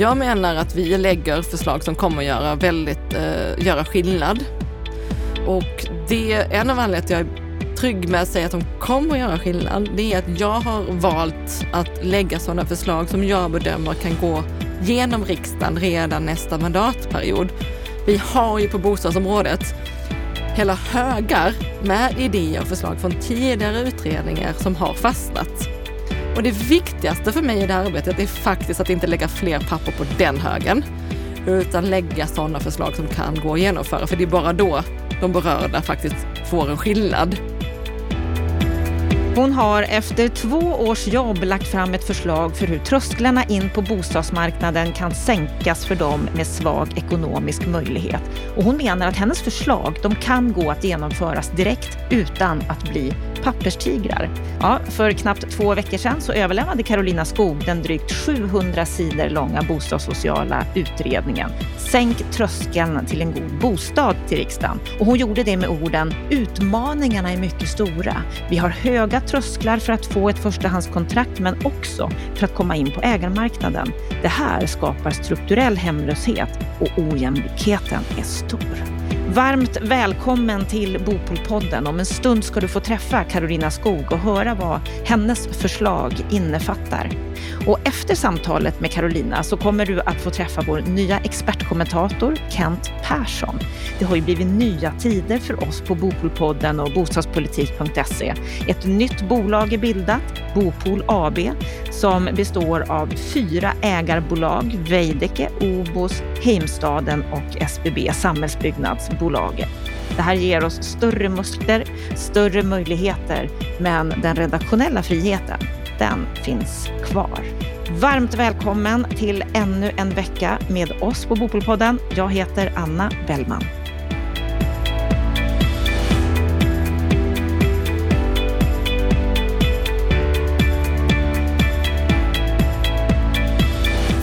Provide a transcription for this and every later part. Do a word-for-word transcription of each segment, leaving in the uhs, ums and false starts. Jag menar att vi lägger förslag som kommer att göra, väldigt, eh, göra skillnad. Och det är en av anledningarna till att jag är trygg med att säga att de kommer att göra skillnad. Det är att jag har valt att lägga sådana förslag som jag bedömer kan gå genom riksdagen redan nästa mandatperiod. Vi har ju på bostadsområdet hela högar med idéer och förslag från tidigare utredningar som har fastnat. Och det viktigaste för mig i det här arbetet är faktiskt att inte lägga fler papper på den högen, utan lägga sådana förslag som kan gå att genomföra. För det är bara då de berörda faktiskt får en skillnad. Hon har efter två års jobb lagt fram ett förslag för hur trösklarna in på bostadsmarknaden kan sänkas för dem med svag ekonomisk möjlighet. Och hon menar att hennes förslag, de kan gå att genomföras direkt utan att bli papperstigrar. Ja, för knappt två veckor sedan så överlämnade Carolina Skog den drygt sjuhundra sidor långa bostadssociala utredningen Sänk tröskeln till en god bostad till riksdagen. Och hon gjorde det med orden: utmaningarna är mycket stora. Vi har höga trösklar för att få ett förstahandskontrakt, men också för att komma in på ägarmarknaden. Det här skapar strukturell hemlöshet och ojämlikheten är stor. Varmt välkommen till Bopolpodden. Om en stund ska du få träffa Carolina Skog och höra vad hennes förslag innefattar. Och efter samtalet med Carolina så kommer du att få träffa vår nya expertkommentator Kent Persson. Det har ju blivit nya tider för oss på Bopolpodden och bostadspolitik punkt se. Ett nytt bolag är bildat, Bopol A B, som består av fyra ägarbolag: Veidekke, Obos, Heimstaden och S B B, samhällsbyggnadsbolaget. Det här ger oss större muskler, större möjligheter, men den redaktionella friheten, den finns kvar. Varmt välkommen till ännu en vecka med oss på Bopolpodden. Jag heter Anna Wellman.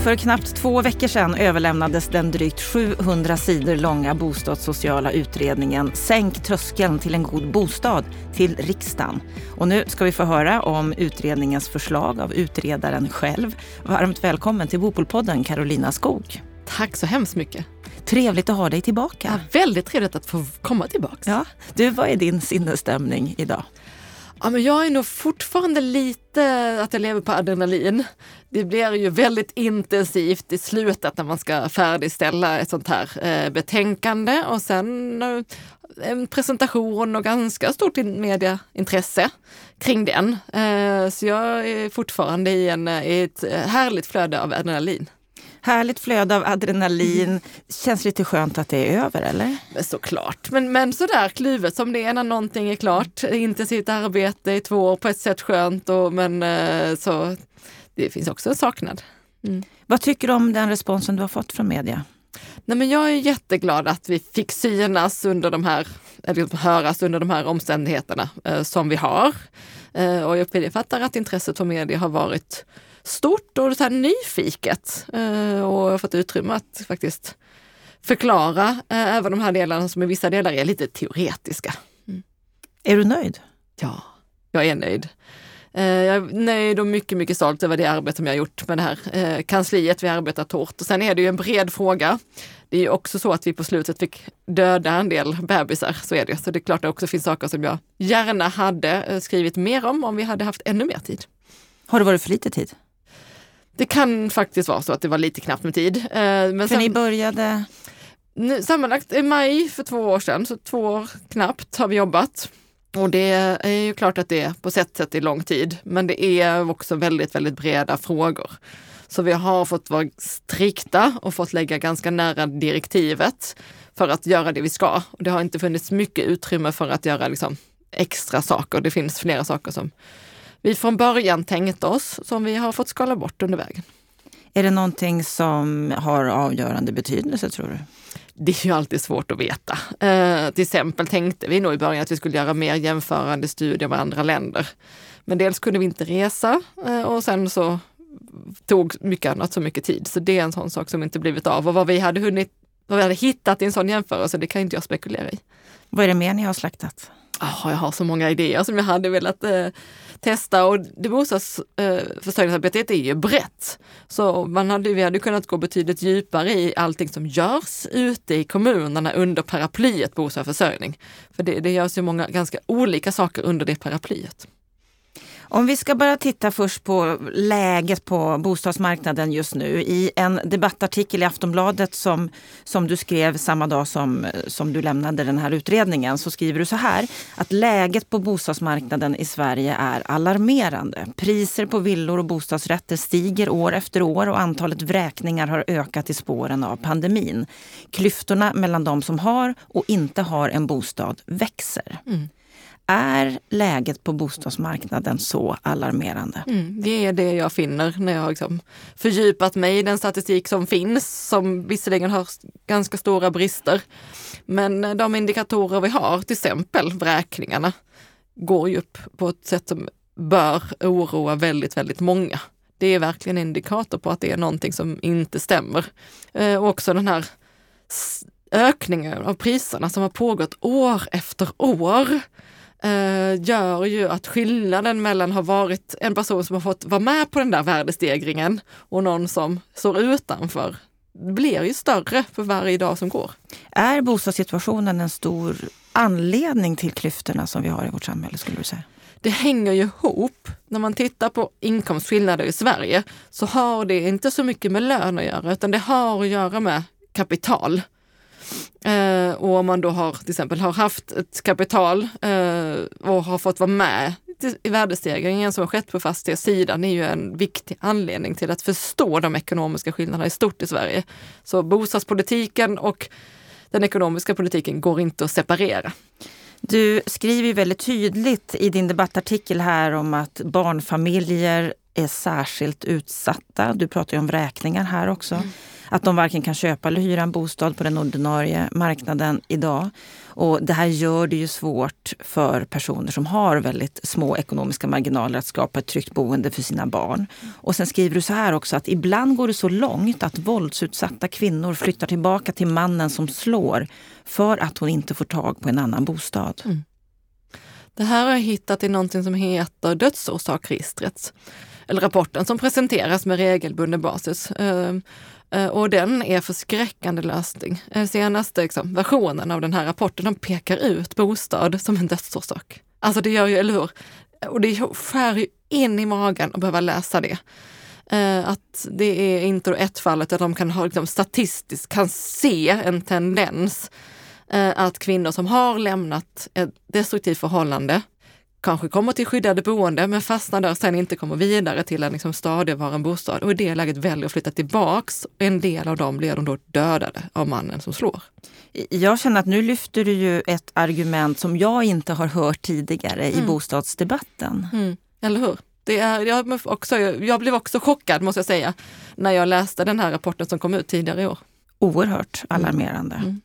För knappt två veckor sedan överlämnades den drygt sjuhundra sidor långa bostadssociala utredningen Sänk tröskeln till en god bostad till riksdagen. Och nu ska vi få höra om utredningens förslag av utredaren själv. Varmt välkommen till Bopolpodden, Carolina Skog. Tack så hemskt mycket. Trevligt att ha dig tillbaka. Ja, väldigt trevligt att få komma tillbaka. Ja. Du, vad är din sinnesstämning idag? Ja, men jag är nog fortfarande lite att jag lever på adrenalin. Det blir ju väldigt intensivt i slutet när man ska färdigställa ett sånt här eh, betänkande. Och sen eh, en presentation och ganska stort medieintresse kring den. Eh, så jag är fortfarande i, en, i ett härligt flöde av adrenalin. Härligt flöde av adrenalin. Känns lite skönt att det är över, eller? Såklart. Men, men sådär kluvet som det är när någonting är klart. Intensivt arbete i två år, på ett sätt skönt. Och, men så, det finns också en saknad. Mm. Vad tycker du om den responsen du har fått från media? Nej, men jag är jätteglad att vi fick synas under de här, eller höras under de här omständigheterna eh, som vi har. Eh, och jag fattar att intresset för media har varit stort och så här nyfiket, och jag har fått utrymme att faktiskt förklara även de här delarna som i vissa delar är lite teoretiska. Mm. Är du nöjd? Ja, jag är nöjd. Jag är nöjd och mycket, mycket stolt över det arbete som jag har gjort med det här kansliet. Vi har arbetat hårt. Och sen är det ju en bred fråga. Det är ju också så att vi på slutet fick döda en del bebisar, så är det. Så det är klart att det också finns saker som jag gärna hade skrivit mer om om vi hade haft ännu mer tid. Har det varit för lite tid? Det kan faktiskt vara så att det var lite knappt med tid. Men för sam- ni började? Sammanlagt i maj för två år sedan, så två år knappt har vi jobbat. Och det är ju klart att det på sätt sätt är lång tid, men det är också väldigt, väldigt breda frågor. Så vi har fått vara strikta och fått lägga ganska nära direktivet för att göra det vi ska. Och det har inte funnits mycket utrymme för att göra liksom extra saker. Det finns flera saker som vi från början tänkt oss som vi har fått skala bort under vägen. Är det någonting som har avgörande betydelse, tror du? Det är ju alltid svårt att veta. Eh, till exempel tänkte vi nog i början att vi skulle göra mer jämförande studier med andra länder. Men dels kunde vi inte resa eh, och sen så tog mycket annat så mycket tid. Så det är en sån sak som inte blivit av. Och vad vi hade hunnit, vad vi hade hittat i en sån jämförelse, det kan inte jag spekulera i. Vad är det mer ni har slaktat? oh, jag har så många idéer som jag hade velat eh, testa. Och det bostadsförsörjningsarbetet eh, är ju brett. Så man hade, vi hade kunnat gå betydligt djupare i allting som görs ute i kommunerna under paraplyet bostadsförsörjning. För det, det görs ju många ganska olika saker under det paraplyet. Om vi ska bara titta först på läget på bostadsmarknaden just nu. I en debattartikel i Aftonbladet som, som du skrev samma dag som, som du lämnade den här utredningen, så skriver du så här, att läget på bostadsmarknaden i Sverige är alarmerande. Priser på villor och bostadsrätter stiger år efter år och antalet vräkningar har ökat i spåren av pandemin. Klyftorna mellan de som har och inte har en bostad växer. Mm. Är läget på bostadsmarknaden så alarmerande? Mm, det är det jag finner när jag har liksom fördjupat mig i den statistik som finns, som visserligen har ganska stora brister. Men de indikatorer vi har, till exempel vräkningarna, går ju upp på ett sätt som bör oroa väldigt, väldigt många. Det är verkligen en indikator på att det är någonting som inte stämmer. Eh, också den här ökningen av priserna som har pågått år efter år gör ju att skillnaden mellan har varit en person som har fått vara med på den där värdestegringen och någon som står utanför blir ju större för varje dag som går. Är bostadssituationen en stor anledning till klyftorna som vi har i vårt samhälle, skulle du säga? Det hänger ju ihop. När man tittar på inkomstskillnader i Sverige så har det inte så mycket med lön att göra, utan det har att göra med kapital. Uh, och om man då har till exempel har haft ett kapital uh, och har fått vara med i värdestegringen som har skett på fastighetssidan, är ju en viktig anledning till att förstå de ekonomiska skillnaderna i stort i Sverige. Så bostadspolitiken och den ekonomiska politiken går inte att separera. Du skriver väldigt tydligt i din debattartikel här om att barnfamiljer är särskilt utsatta. Du pratar ju om vräkningar här också. Mm. Att de varken kan köpa eller hyra en bostad på den ordinarie marknaden idag. Och det här gör det ju svårt för personer som har väldigt små ekonomiska marginaler att skapa ett tryggt boende för sina barn. Och sen skriver du så här också, att ibland går det så långt att våldsutsatta kvinnor flyttar tillbaka till mannen som slår för att hon inte får tag på en annan bostad. Mm. Det här har jag hittat i någonting som heter Dödsorsakregistret. Eller rapporten som presenteras med regelbunden basis. Och den är förskräckande lösning. Den senaste liksom, versionen av den här rapporten, de pekar ut bostad som en dödsorsak. Alltså det gör ju, eller hur? Och det skär ju in i magen att behöva läsa det. Att det är inte ett fallet att de kan ha, liksom, statistiskt kan se en tendens att kvinnor som har lämnat ett destruktivt förhållande kanske kommer till skyddade boende men fastnar där och sen inte kommer vidare till en liksom stadigvarande bostad. Och i det läget väljer att flytta tillbaks. En del av dem blir de då dödade av mannen som slår. Jag känner att nu lyfter du ju ett argument som jag inte har hört tidigare i mm. bostadsdebatten. Mm. Eller hur? Det är, jag, också, jag blev också chockad, måste jag säga, när jag läste den här rapporten som kom ut tidigare i år. Oerhört alarmerande. Mm. Mm.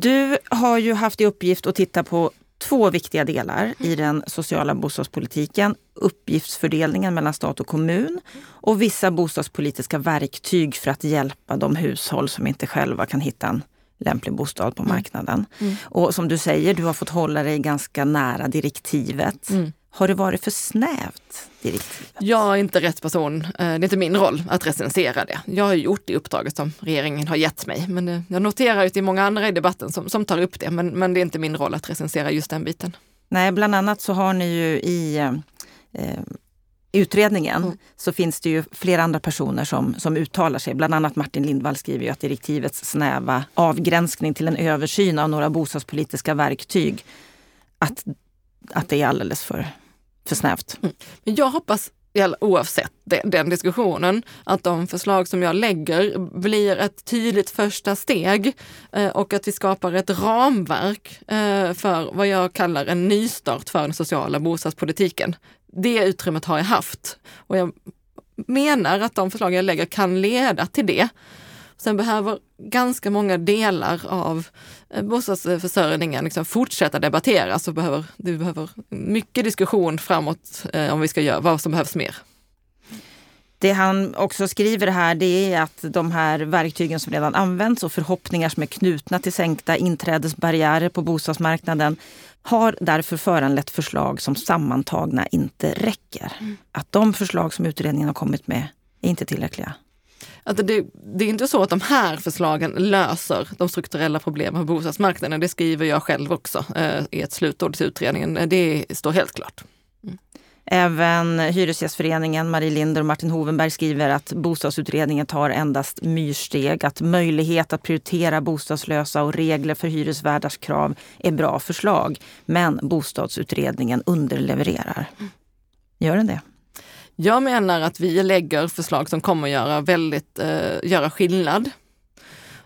Du har ju haft i uppgift att titta på två viktiga delar i den sociala bostadspolitiken, uppgiftsfördelningen mellan stat och kommun och vissa bostadspolitiska verktyg för att hjälpa de hushåll som inte själva kan hitta en lämplig bostad på marknaden. Mm. Och som du säger, du har fått hålla dig ganska nära direktivet. Mm. Har det varit för snävt direktivet? Jag är inte rätt person. Det är inte min roll att recensera det. Jag har gjort det uppdraget som regeringen har gett mig. Men jag noterar att det är många andra i debatten som, som tar upp det. Men, men det är inte min roll att recensera just den biten. Nej, bland annat så har ni ju i eh, utredningen mm. så finns det ju flera andra personer som, som uttalar sig. Bland annat Martin Lindvall skriver ju att direktivets snäva avgränsning till en översyn av några bostadspolitiska verktyg, att, att det är alldeles för... för snävt. Mm. Men jag hoppas, oavsett den, den diskussionen, att de förslag som jag lägger blir ett tydligt första steg eh, och att vi skapar ett ramverk eh, för vad jag kallar en nystart för den sociala bostadspolitiken. Det utrymmet har jag haft och jag menar att de förslag jag lägger kan leda till det. Sen behöver ganska många delar av bostadsförsörjningen liksom fortsätta debatteras och behöver, det behöver mycket diskussion framåt eh, om vi ska göra vad som behövs mer. Det han också skriver här, det är att de här verktygen som redan används och förhoppningar som är knutna till sänkta inträdesbarriärer på bostadsmarknaden har därför föranlett förslag som sammantagna inte räcker. Mm. Att de förslag som utredningen har kommit med är inte tillräckliga. Alltså det, det är inte så att de här förslagen löser de strukturella problemen på bostadsmarknaden. Det skriver jag själv också eh, i ett slutord till utredningen. Det står helt klart. Mm. Även Hyresgästföreningen, Marie Linder och Martin Hovenberg skriver att bostadsutredningen tar endast myrsteg. Att möjlighet att prioritera bostadslösa och regler för hyresvärdars krav är bra förslag. Men bostadsutredningen underlevererar. Gör den det? Jag menar att vi lägger förslag som kommer att göra, väldigt, eh, göra skillnad.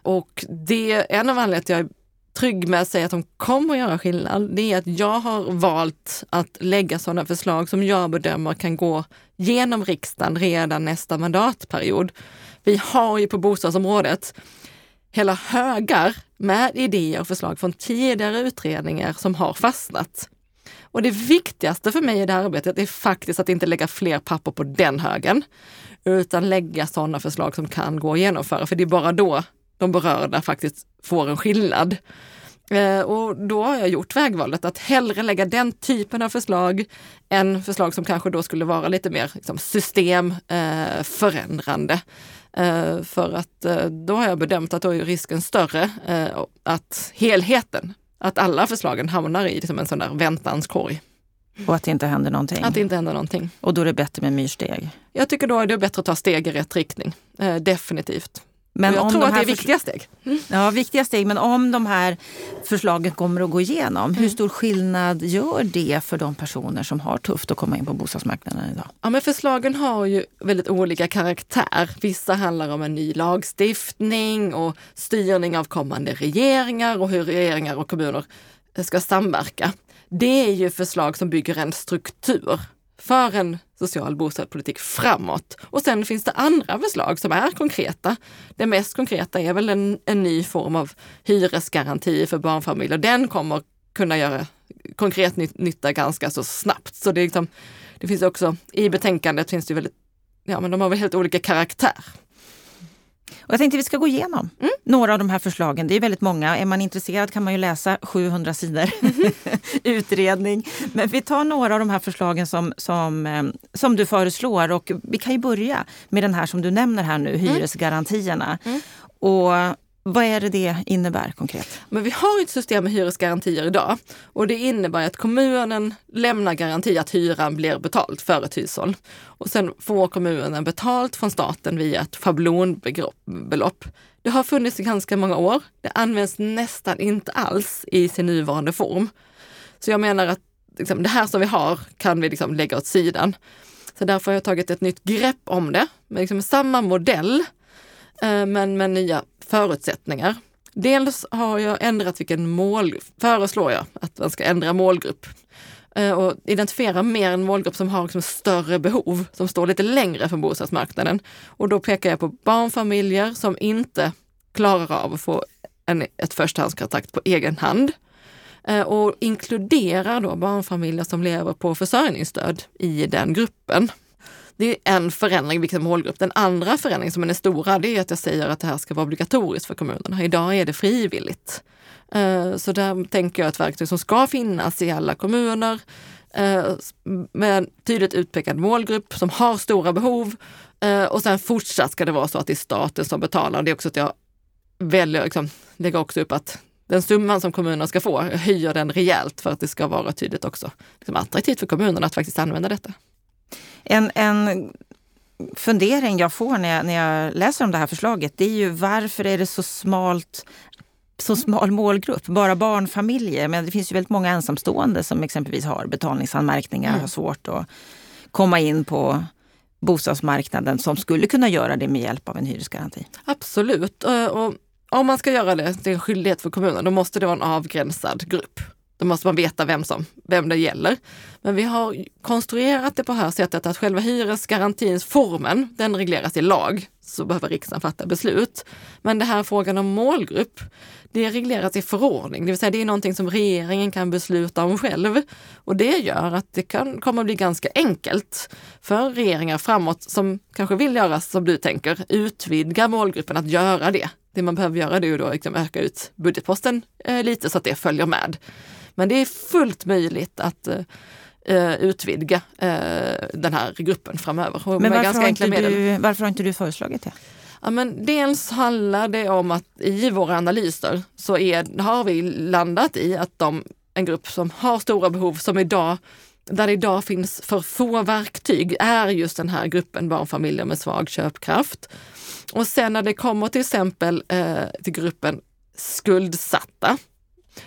Och det är en av anledningarna att jag är trygg med att säga att de kommer att göra skillnad. Det är att jag har valt att lägga sådana förslag som jag bedömer kan gå genom riksdagen redan nästa mandatperiod. Vi har ju på bostadsområdet hela högar med idéer och förslag från tidigare utredningar som har fastnat. Och det viktigaste för mig i det här arbetet är faktiskt att inte lägga fler papper på den högen, utan lägga sådana förslag som kan gå att genomföra. För det är bara då de berörda faktiskt får en skillnad. Eh, och då har jag gjort vägvalet att hellre lägga den typen av förslag än förslag som kanske då skulle vara lite mer liksom, systemförändrande. Eh, eh, för att eh, då har jag bedömt att då är risken större eh, att helheten, att alla förslagen hamnar i liksom en sån där väntanskorg. Och att det inte händer någonting. Att det inte händer någonting. Och då är det bättre med myrsteg. Jag tycker då är det bättre att ta steg i rätt riktning. Eh, definitivt. Men jag om tror de att det är viktiga steg. Mm. Ja, viktiga steg. Men om de här förslagen kommer att gå igenom, mm. hur stor skillnad gör det för de personer som har tufft att komma in på bostadsmarknaden idag? Ja, men förslagen har ju väldigt olika karaktär. Vissa handlar om en ny lagstiftning och styrning av kommande regeringar och hur regeringar och kommuner ska samverka. Det är ju förslag som bygger en struktur för en social bostadspolitik framåt. Och sen finns det andra förslag som är konkreta. Det mest konkreta är väl en, en ny form av hyresgaranti för barnfamiljer. Den kommer kunna göra konkret nytt, nytta ganska så snabbt. Så det, är liksom, det finns också, i betänkandet finns det väldigt, ja men de har väl helt olika karaktär. Och jag tänkte vi ska gå igenom mm. några av de här förslagen. Det är väldigt många. Är man intresserad kan man ju läsa sjuhundra sidor utredning. Men vi tar några av de här förslagen som, som, som du föreslår. Och vi kan ju börja med den här som du nämner här nu, hyresgarantierna. Mm. Och vad är det det innebär konkret? Men vi har ju ett system med hyresgarantier idag. Och det innebär att kommunen lämnar garanti att hyran blir betalt för ett hushåll. Och sen får kommunen betalt från staten via ett schablonbelopp. Det har funnits i ganska många år. Det används nästan inte alls i sin nuvarande form. Så jag menar att liksom, det här som vi har kan vi liksom lägga åt sidan. Så därför har jag tagit ett nytt grepp om det. Med liksom samma modell. Men med nya förutsättningar. Dels har jag ändrat vilken mål, föreslår jag att man ska ändra målgrupp och identifiera mer en målgrupp som har liksom större behov, som står lite längre från bostadsmarknaden. Och då pekar jag på barnfamiljer som inte klarar av att få en, ett förstahandskontrakt på egen hand. Och inkluderar då barnfamiljer som lever på försörjningsstöd i den gruppen. Det är en förändring, vilken målgrupp. Den andra förändringen som är stora, det är att jag säger att det här ska vara obligatoriskt för kommunerna. Idag är det frivilligt. Så där tänker jag ett verktyg som ska finnas i alla kommuner med en tydligt utpekad målgrupp som har stora behov. Och sen fortsatt ska det vara så att det är staten som betalar. Det är också att jag väljer, liksom, lägger också upp att den summan som kommunerna ska få, jag höjer den rejält för att det ska vara tydligt också liksom attraktivt för kommunerna att faktiskt använda detta. En, en fundering jag får när jag, när jag läser om det här förslaget, det är ju varför är det så smalt, så smal målgrupp? Bara barnfamiljer, men det finns ju väldigt många ensamstående som exempelvis har betalningsanmärkningar och har svårt att komma in på bostadsmarknaden som skulle kunna göra det med hjälp av en hyresgaranti. Absolut, och om man ska göra det till en skyldighet för kommunen, då måste det vara en avgränsad grupp. Då måste man veta vem, som, vem det gäller. Men vi har konstruerat det på här sättet att själva hyresgarantins formen, den regleras i lag. så behöver riksdagen fatta beslut. Men det här frågan om målgrupp, det regleras i förordning. Det vill säga det är någonting som regeringen kan besluta om själv. Och det gör att det kan komma att bli ganska enkelt för regeringar framåt som kanske vill göra som du tänker, utvidga målgruppen att göra det. Det man behöver göra det är ju då liksom öka ut budgetposten eh, lite så att det följer med. Men det är fullt möjligt att eh, utvidga eh, den här gruppen framöver. Och men varför har, inte du, varför har inte du föreslagit det? Ja, men dels handlar det om att i våra analyser så är, har vi landat i att de, en grupp som har stora behov som idag, där det idag finns för få verktyg är just den här gruppen barnfamiljer med svag köpkraft. Och sen när det kommer till exempel eh, till gruppen skuldsatta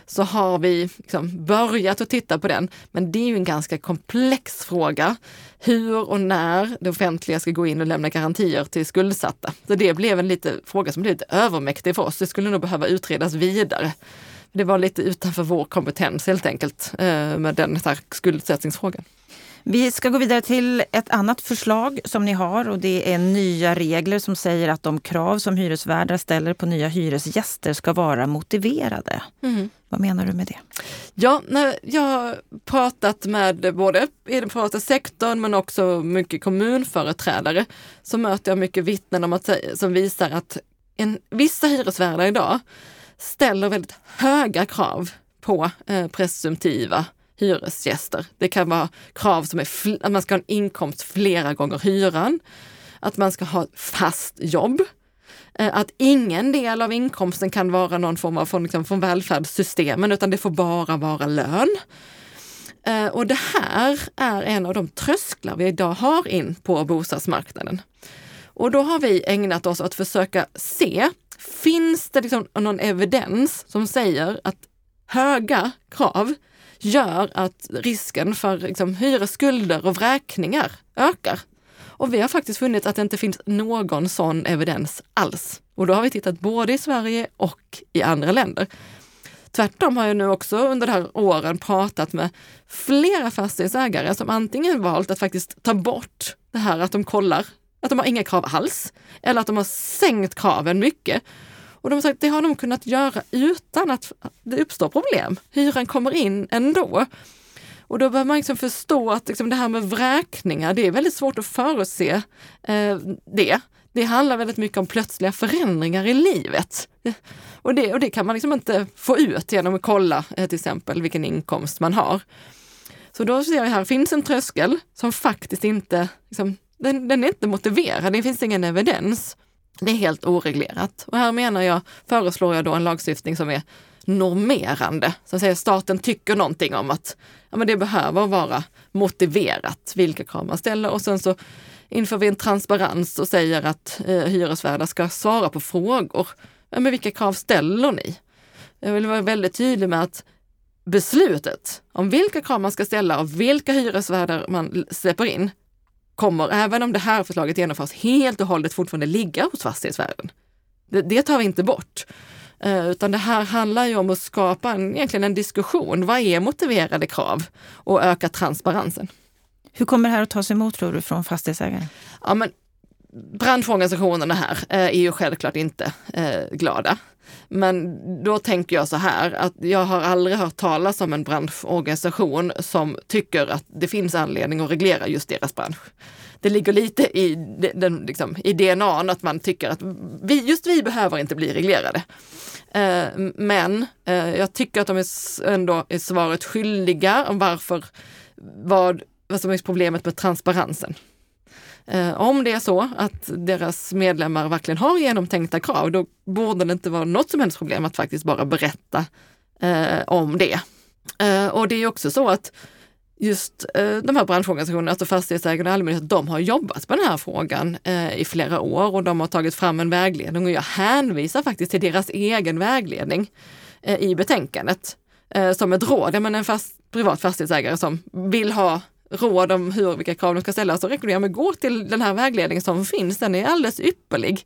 så har vi liksom börjat att titta på den. Men det är ju en ganska komplex fråga. Hur och när det offentliga ska gå in och lämna garantier till skuldsatta. Så det blev en lite fråga som blev lite övermäktig för oss. Det skulle nog behöva utredas vidare. Det var lite utanför vår kompetens helt enkelt med den här skuldsättningsfrågan. Vi ska gå vidare till ett annat förslag som ni har och det är nya regler som säger att de krav som hyresvärdar ställer på nya hyresgäster ska vara motiverade. Mm. Vad menar du med det? Ja, jag har pratat med både i den privata sektorn men också mycket kommunföreträdare så möter jag mycket vittnen om att, som visar att en, vissa hyresvärdar idag ställer väldigt höga krav på eh, presumtiva hyresgäster. Det kan vara krav som är fl- att man ska ha en inkomst flera gånger hyran, att man ska ha fast jobb, eh, att ingen del av inkomsten kan vara någon form av från, liksom, från välfärdssystemen utan det får bara vara lön. Eh, och det här är en av de trösklar vi idag har in på bostadsmarknaden. Och då har vi ägnat oss att försöka se finns det liksom någon evidens som säger att höga krav gör att risken för liksom hyresskulder och vräkningar ökar? Och vi har faktiskt funnit att det inte finns någon sån evidens alls. Och då har vi tittat både i Sverige och i andra länder. Tvärtom har jag nu också under de här åren pratat med flera fastighetsägare som antingen valt att faktiskt ta bort det här att de kollar att de har inga krav alls. Eller att de har sänkt kraven mycket. Och de har sagt att det har de kunnat göra utan att det uppstår problem. Hyran kommer in ändå. Och då bör man liksom förstå att liksom det här med vräkningar, det är väldigt svårt att förutse eh, det. Det handlar väldigt mycket om plötsliga förändringar i livet. Och det, och det kan man liksom inte få ut genom att kolla eh, till exempel vilken inkomst man har. Så då ser jag här, finns en tröskel som faktiskt inte... Liksom, Den, den är inte motiverad, det finns ingen evidens. Det är helt oreglerat. Och här menar jag, föreslår jag då en lagstiftning som är normerande. Som säger att staten tycker någonting om att ja, men det behöver vara motiverat vilka krav man ställer. Och sen så inför vi en transparens och säger att eh, hyresvärdar ska svara på frågor. Ja, men vilka krav ställer ni? Jag vill vara väldigt tydlig med att beslutet om vilka krav man ska ställa och vilka hyresvärdar man släpper in kommer, även om det här förslaget genomförs helt och hållet fortfarande ligga hos fastighetsvärden. Det, det tar vi inte bort. Eh, utan det här handlar ju om att skapa en, egentligen en diskussion. Vad är motiverade krav? Och öka transparensen. Hur kommer det här att tas emot, tror du, från fastighetsägare? Ja, men branschorganisationerna här eh, är ju självklart inte eh, glada. Men då tänker jag så här, att jag har aldrig hört talas om en branschorganisation som tycker att det finns anledning att reglera just deras bransch. Det ligger lite i, den, liksom, i D N A att man tycker att vi, just vi behöver inte bli reglerade. Eh, men eh, jag tycker att de är, ändå är svaret skyldiga om varför, vad, vad som är problemet med transparensen. Om det är så att deras medlemmar verkligen har genomtänkta krav, då borde det inte vara något som helst problem att faktiskt bara berätta eh, om det. Eh, och det är också så att just eh, de här branschorganisationerna, alltså fastighetsägarna och allmänhet, de har jobbat med den här frågan eh, i flera år och de har tagit fram en vägledning och jag hänvisar faktiskt till deras egen vägledning eh, i betänkandet eh, som ett råd. Men en fast, privat fastighetsägare som vill ha råd om hur, vilka krav de ska ställa, så rekommenderar man gå till den här vägledningen som finns. Den är alldeles ypperlig.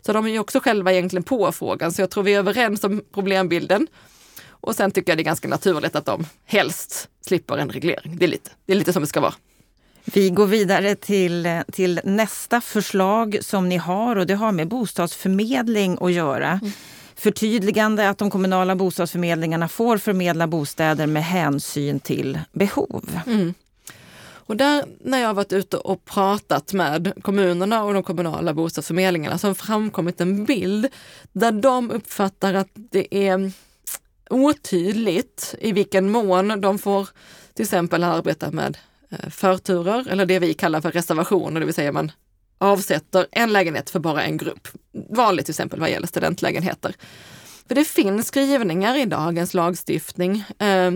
Så de är ju också själva egentligen på frågan. Så jag tror vi är överens om problembilden. Och sen tycker jag det är ganska naturligt att de helst slipper en reglering. Det är lite, det är lite som det ska vara. Vi går vidare till, till nästa förslag som ni har, och det har med bostadsförmedling att göra. Mm. Förtydligande att de kommunala bostadsförmedlingarna får förmedla bostäder med hänsyn till behov. Mm. Och där, när jag har varit ute och pratat med kommunerna och de kommunala bostadsförmedlingarna, så har framkommit en bild där de uppfattar att det är otydligt i vilken mån de får till exempel arbeta med förturer, eller det vi kallar för reservationer, det vill säga man avsätter en lägenhet för bara en grupp. Vanligt till exempel vad gäller studentlägenheter. För det finns skrivningar i dagens lagstiftning eh,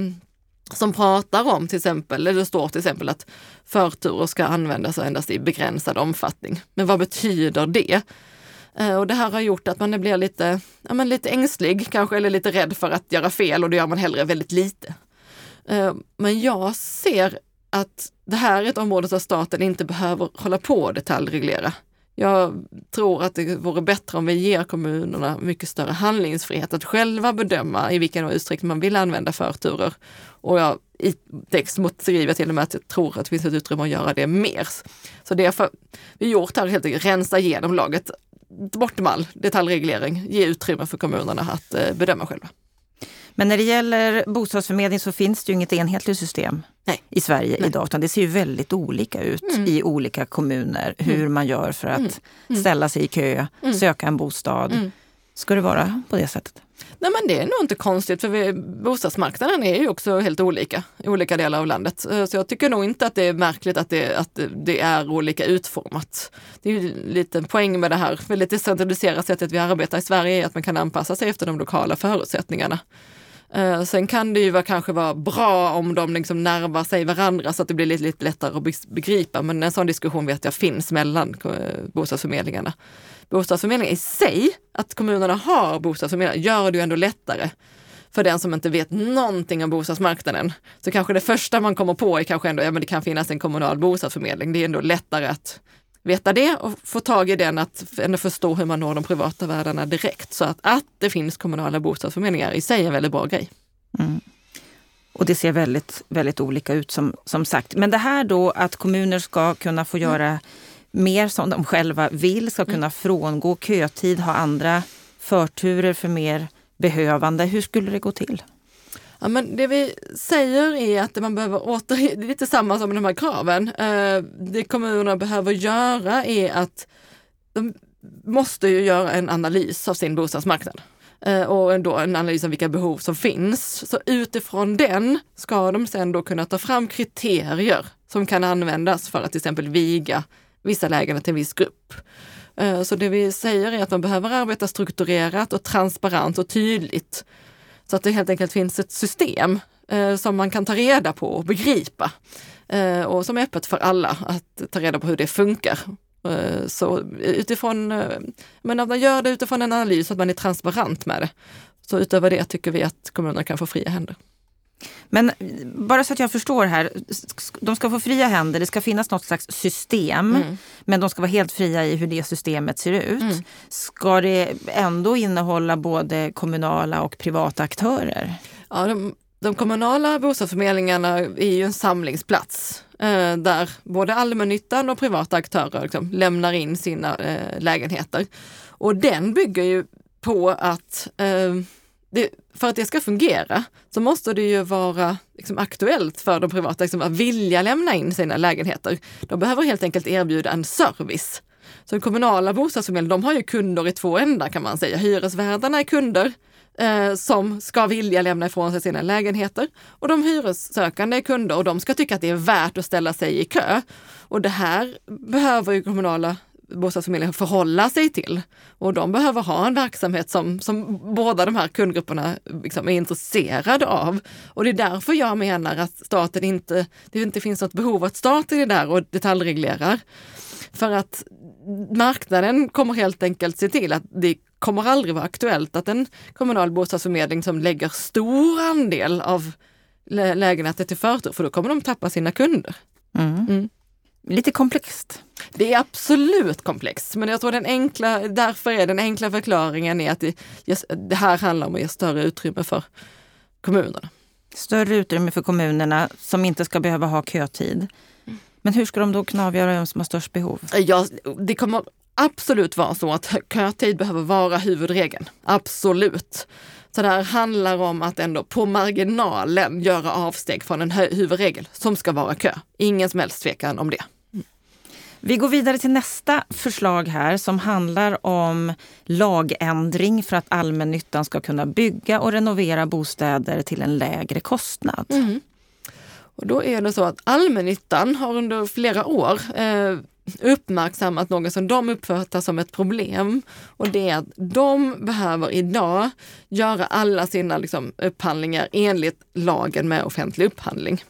som pratar om till exempel, eller det står till exempel att förturer ska användas endast i begränsad omfattning. Men vad betyder det? Eh, och det här har gjort att man blir lite, ja, men lite ängslig kanske, eller lite rädd för att göra fel, och då gör man hellre väldigt lite. Eh, men jag ser att det här är ett område där staten inte behöver hålla på och detaljreglera. Jag tror att det vore bättre om vi ger kommunerna mycket större handlingsfrihet att själva bedöma i vilken utsträckning man vill använda förturer. Och jag i text motiverar till och med att jag tror att det finns ett utrymme att göra det mer. Så det för, vi har gjort här helt enkelt rensa igenom laget, bort med all detaljreglering, ge utrymme för kommunerna att bedöma själva. Men när det gäller bostadsförmedling så finns det ju inget enhetligt system Nej. i Sverige Nej. idag, utan det ser ju väldigt olika ut mm. i olika kommuner, hur mm. man gör för att mm. ställa sig i kö, mm. söka en bostad. Mm. Ska det vara på det sättet? Nej, men det är nog inte konstigt, för vi, bostadsmarknaden är ju också helt olika i olika delar av landet. Så jag tycker nog inte att det är märkligt att det, att det är olika utformat. Det är ju en liten poäng med det här. För lite centraliserat sättet vi arbetar i Sverige är att man kan anpassa sig efter de lokala förutsättningarna. Sen kan det ju vara, kanske vara bra om de liksom närmar sig varandra så att det blir lite, lite lättare att begripa. Men en sån diskussion vet jag finns mellan bostadsförmedlingarna. Bostadsförmedlingen i sig, att kommunerna har bostadsförmedlingar, gör det ju ändå lättare. För den som inte vet någonting om bostadsmarknaden, så kanske det första man kommer på är kanske ändå, ja, men det kan finnas en kommunal bostadsförmedling. Det är ändå lättare att veta det och få tag i den, att förstå hur man når de privata värdarna direkt. Så att, att det finns kommunala bostadsförmedlingar i sig är en väldigt bra grej. Mm. Och det ser väldigt, väldigt olika ut som, som sagt. Men det här då att kommuner ska kunna få göra mm. mer som de själva vill, ska kunna mm. frångå kötid, ha andra förturer för mer behövande. Hur skulle det gå till? Ja, men det vi säger är att man behöver åter... Det är lite samma som de här kraven. Det kommunerna behöver göra är att de måste ju göra en analys av sin bostadsmarknad. Och ändå en analys av vilka behov som finns. Så utifrån den ska de sen då kunna ta fram kriterier som kan användas för att till exempel viga vissa lägenheter till en viss grupp. Så det vi säger är att man behöver arbeta strukturerat och transparent och tydligt. Så att det helt enkelt finns ett system eh, som man kan ta reda på och begripa. Eh, och som är öppet för alla att ta reda på hur det funkar. Eh, så utifrån, eh, men att man gör det utifrån en analys, att man är transparent med det. Så utöver det tycker vi att kommunerna kan få fria händer. Men bara så att jag förstår här, de ska få fria händer, det ska finnas något slags system, mm. men de ska vara helt fria i hur det systemet ser ut. Mm. Ska det ändå innehålla både kommunala och privata aktörer? Ja, de, de kommunala bostadsförmedlingarna är ju en samlingsplats eh, där både allmännyttan och privata aktörer liksom lämnar in sina eh, lägenheter. Och den bygger ju på att... Eh, Det, för att det ska fungera så måste det ju vara liksom, aktuellt för de privata liksom, att vilja lämna in sina lägenheter. De behöver helt enkelt erbjuda en service. Så de kommunala bostadsförmedlingarna, de har ju kunder i två ändar kan man säga. Hyresvärdarna är kunder eh, som ska vilja lämna ifrån sig sina lägenheter. Och de hyressökande är kunder och de ska tycka att det är värt att ställa sig i kö. Och det här behöver ju kommunala bostadsförmedlingen förhålla sig till, och de behöver ha en verksamhet som, som båda de här kundgrupperna liksom är intresserade av, och det är därför jag menar att staten inte, det inte finns något behov att staten är där och detaljreglerar, för att marknaden kommer helt enkelt se till att det kommer aldrig vara aktuellt att en kommunal bostadsförmedling som lägger stor andel av lä- lägenheter till förtur, för då kommer de tappa sina kunder. Mm. Mm. Lite komplext. Det är absolut komplext, men jag tror den enkla, därför är den enkla förklaringen är att det, det här handlar om att ge större utrymme för kommunerna. Större utrymme för kommunerna som inte ska behöva ha kötid. Men hur ska de då kunna avgöra vem som har störst behov? Ja, det kommer absolut vara så att kötid behöver vara huvudregeln. Absolut. Så det här handlar om att ändå på marginalen göra avsteg från en huvudregel som ska vara kö. Ingen som helst tvekan om det. Vi går vidare till nästa förslag här som handlar om lagändring för att allmännyttan ska kunna bygga och renovera bostäder till en lägre kostnad. Mm. Och då är det så att allmännyttan har under flera år eh, uppmärksammat något som de uppfattar som ett problem. Och det är att de behöver idag göra alla sina liksom, upphandlingar enligt lagen med offentlig upphandling.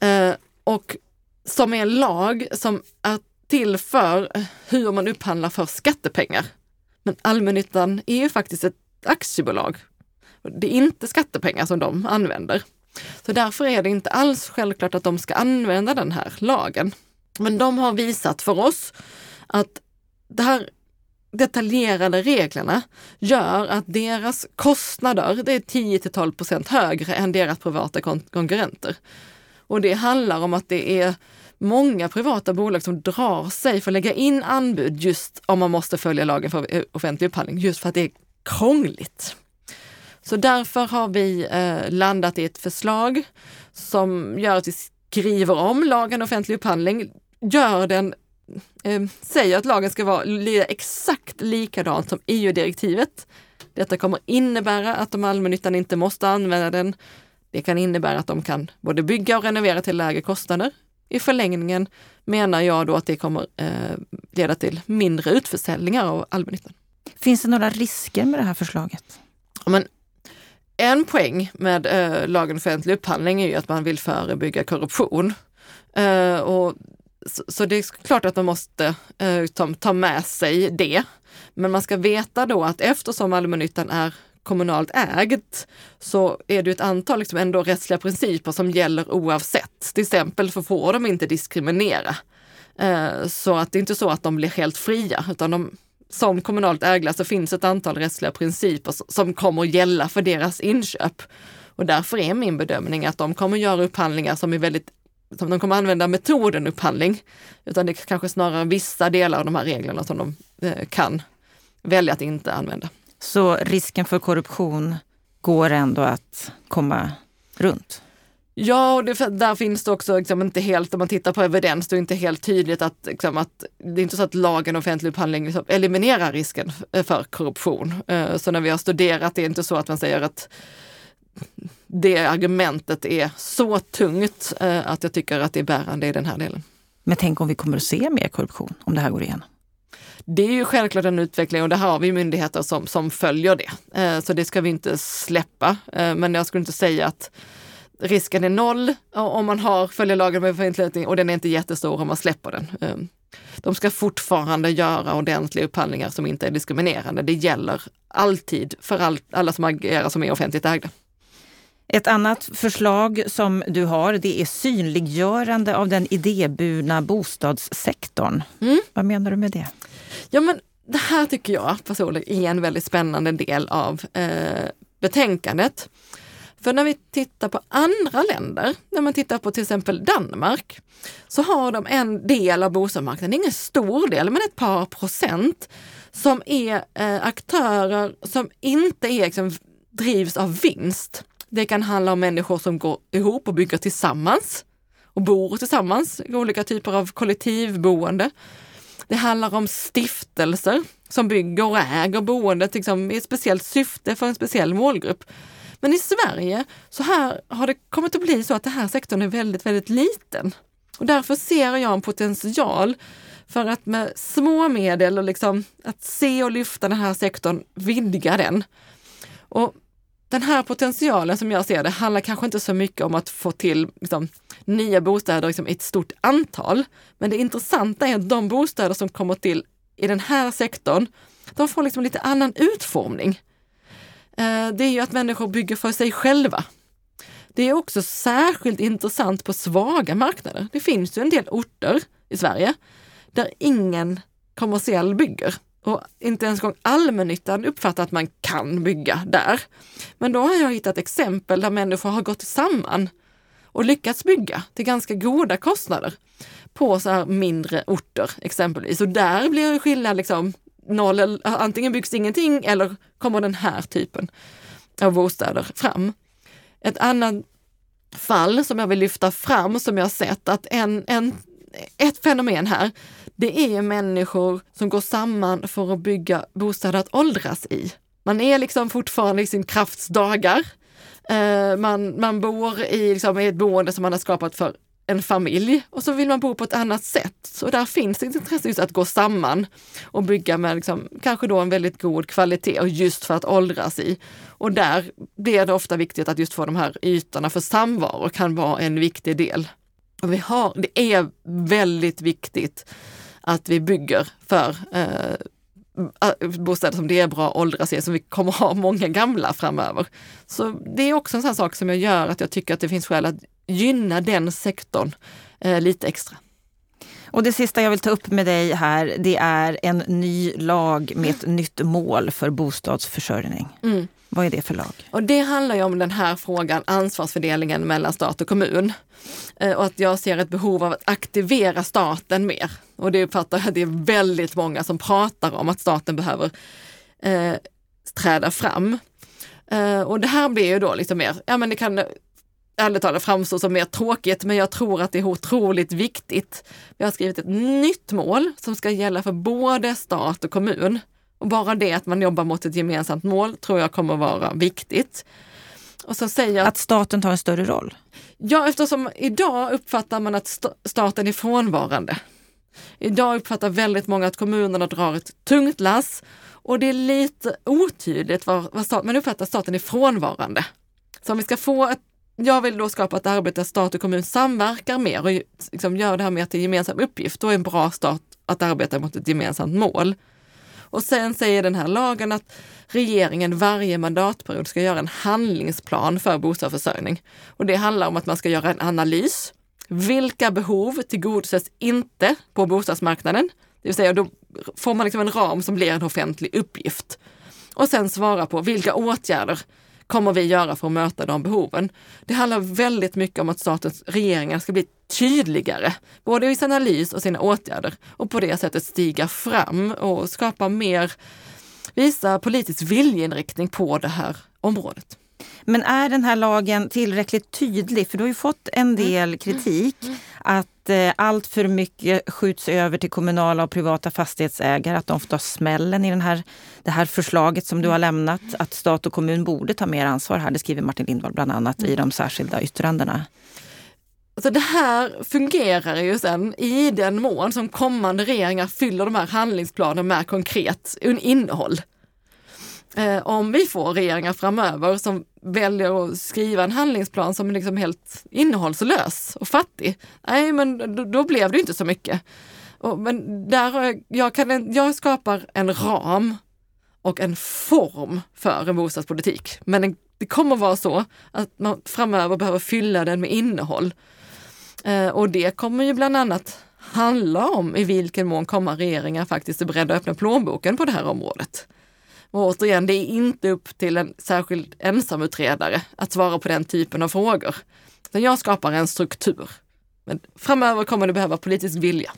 Eh, och som är en lag som är till för hur man upphandlar för skattepengar. Men allmännyttan är ju faktiskt ett aktiebolag. Det är inte skattepengar som de använder. Så därför är det inte alls självklart att de ska använda den här lagen. Men de har visat för oss att de här detaljerade reglerna gör att deras kostnader det är tio till tolv procent högre än deras privata kon- konkurrenter. Och det handlar om att det är många privata bolag som drar sig för att lägga in anbud just om man måste följa lagen för offentlig upphandling. Just för att det är krångligt. Så därför har vi eh, landat i ett förslag som gör att vi skriver om lagen om offentlig upphandling. Gör den, eh, säger att lagen ska vara exakt likadant som E U-direktivet. Detta kommer innebära att de allmännyttan inte måste använda den. Det kan innebära att de kan både bygga och renovera till lägre kostnader. I förlängningen menar jag då att det kommer eh, leda till mindre utförsäljningar av allmännyttan. Finns det några risker med det här förslaget? Ja, men en poäng med eh, lagen om offentlig upphandling är ju att man vill förebygga korruption. Eh, och, så, så det är klart att man måste eh, ta, ta med sig det. Men man ska veta då att eftersom allmännyttan är kommunalt ägt så är det ett antal liksom ändå rättsliga principer som gäller oavsett. Till exempel så får de inte diskriminera. Eh, så att det är inte så att de blir helt fria utan de, som kommunalt ägda så finns ett antal rättsliga principer som kommer att gälla för deras inköp. Och därför är min bedömning att de kommer att göra upphandlingar som är väldigt som de kommer att använda metoden upphandling utan det är kanske snarare vissa delar av de här reglerna som de eh, kan välja att inte använda. Så risken för korruption går ändå att komma runt? Ja, och det, där finns det också liksom inte helt, om man tittar på evidens, det är inte helt tydligt att, liksom, att det är inte så att lagen om offentlig upphandling liksom eliminerar risken för korruption. Så när vi har studerat det är inte så att man säger att det argumentet är så tungt att jag tycker att det är bärande i den här delen. Men tänk om vi kommer att se mer korruption om det här går igenom? Det är ju självklart en utveckling och det här har vi myndigheter som, som följer det. Eh, så det ska vi inte släppa. Eh, men jag skulle inte säga att risken är noll om man har följer lagen med offentlig och den är inte jättestor om man släpper den. Eh, de ska fortfarande göra ordentliga upphandlingar som inte är diskriminerande. Det gäller alltid för all, alla som agerar som är offentligt ägda. Ett annat förslag som du har det är synliggörande av den idéburna bostadssektorn. Mm. Vad menar du med det? Ja, men det här tycker jag personligen är en väldigt spännande del av eh, betänkandet. För när vi tittar på andra länder, när man tittar på till exempel Danmark, så har de en del av bostadsmarknaden, ingen stor del, men ett par procent, som är eh, aktörer som inte är, liksom, drivs av vinst. Det kan handla om människor som går ihop och bygger tillsammans och bor tillsammans i olika typer av kollektivboende. Det handlar om stiftelser som bygger och äger boendet liksom, i ett speciellt syfte för en speciell målgrupp. Men i Sverige så här har det kommit att bli så att den här sektorn är väldigt, väldigt liten. Och därför ser jag en potential för att med små medel och liksom, att se och lyfta den här sektorn, vidga den. Och den här potentialen som jag ser det handlar kanske inte så mycket om att få till liksom, nya bostäder liksom, i ett stort antal. Men det intressanta är att de bostäder som kommer till i den här sektorn, de får liksom lite annan utformning. Eh, det är ju att människor bygger för sig själva. Det är också särskilt intressant på svaga marknader. Det finns ju en del orter i Sverige där ingen kommersiell bygger. Och inte ens gång allmännyttan uppfattar att man kan bygga där. Men då har jag hittat exempel där människor har gått samman och lyckats bygga till ganska goda kostnader på så här mindre orter exempelvis. Så där blir det skillnad liksom noll, antingen byggs ingenting eller kommer den här typen av bostäder fram. Ett annat fall som jag vill lyfta fram som jag har sett att en, en, ett fenomen här, det är människor som går samman för att bygga bostäder att åldras i. Man är liksom fortfarande i sin kraftsdagar. Man, man bor i, liksom, i ett boende som man har skapat för en familj och så vill man bo på ett annat sätt. Så där finns det intresse just att gå samman och bygga med liksom, kanske då en väldigt god kvalitet och just för att åldras i. Och där blir det ofta viktigt att just få de här ytorna för samvaro kan vara en viktig del. Och vi har, det är väldigt viktigt att vi bygger för eh, bostäder som det är bra åldras i, som vi kommer ha många gamla framöver. Så det är också en sån här sak som jag gör att jag tycker att det finns skäl att gynna den sektorn eh, lite extra. Och det sista jag vill ta upp med dig här, det är en ny lag med ett mm. nytt mål för bostadsförsörjning. Mm. Vad är det för lag? Och det handlar ju om den här frågan, ansvarsfördelningen mellan stat och kommun. Eh, och att jag ser ett behov av att aktivera staten mer. Och det uppfattar jag att det är väldigt många som pratar om att staten behöver eh, träda fram. Eh, och det här blir ju då liksom mer, ja men det kan... ärligt talat framstår som mer tråkigt, men jag tror att det är otroligt viktigt. Vi har skrivit ett nytt mål som ska gälla för både stat och kommun. Och bara det att man jobbar mot ett gemensamt mål tror jag kommer vara viktigt. Och så säger jag, att staten tar en större roll? Ja, eftersom idag uppfattar man att st- staten är frånvarande. Idag uppfattar väldigt många att kommunerna drar ett tungt lass och det är lite otydligt vad, vad staten, man uppfattar att staten är frånvarande. Så om vi ska få ett Jag vill då skapa ett arbete där stat och kommun samverkar mer och liksom gör det här mer till gemensam uppgift. Då är en bra start att arbeta mot ett gemensamt mål. Och sen säger den här lagen att regeringen varje mandatperiod ska göra en handlingsplan för bostadsförsörjning. Och det handlar om att man ska göra en analys. Vilka behov tillgodoses inte på bostadsmarknaden? Det vill säga då får man liksom en ram som blir en offentlig uppgift. Och sen svara på vilka åtgärder kommer vi göra för att möta de behoven. Det handlar väldigt mycket om att statens regeringar ska bli tydligare, både i sin analys och sina åtgärder, och på det sättet stiga fram och skapa mer, visa politisk viljeinriktning på det här området. Men är den här lagen tillräckligt tydlig? För du har ju fått en del kritik att eh, allt för mycket skjuts över till kommunala och privata fastighetsägare. Att de får ta smällen i den här, det här förslaget som du har lämnat. Att stat och kommun borde ta mer ansvar här. Det skriver Martin Lindvall bland annat i de särskilda yttrandena. Alltså det här fungerar ju sen i den mån som kommande regeringar fyller de här handlingsplanerna med konkret innehåll. Om vi får regeringar framöver som väljer att skriva en handlingsplan som är liksom helt innehållslös och fattig, nej men då, då blev det inte så mycket. Och, men där har jag, jag, kan, jag skapar en ram och en form för en bostadspolitik. Men den, det kommer vara så att man framöver behöver fylla den med innehåll. Eh, och det kommer ju bland annat handla om i vilken mån kommer regeringar faktiskt är beredda att öppna plånboken på det här området. Och återigen, det är inte upp till en särskild ensamutredare att svara på den typen av frågor. Så jag skapar en struktur. Men framöver kommer det behöva politisk vilja.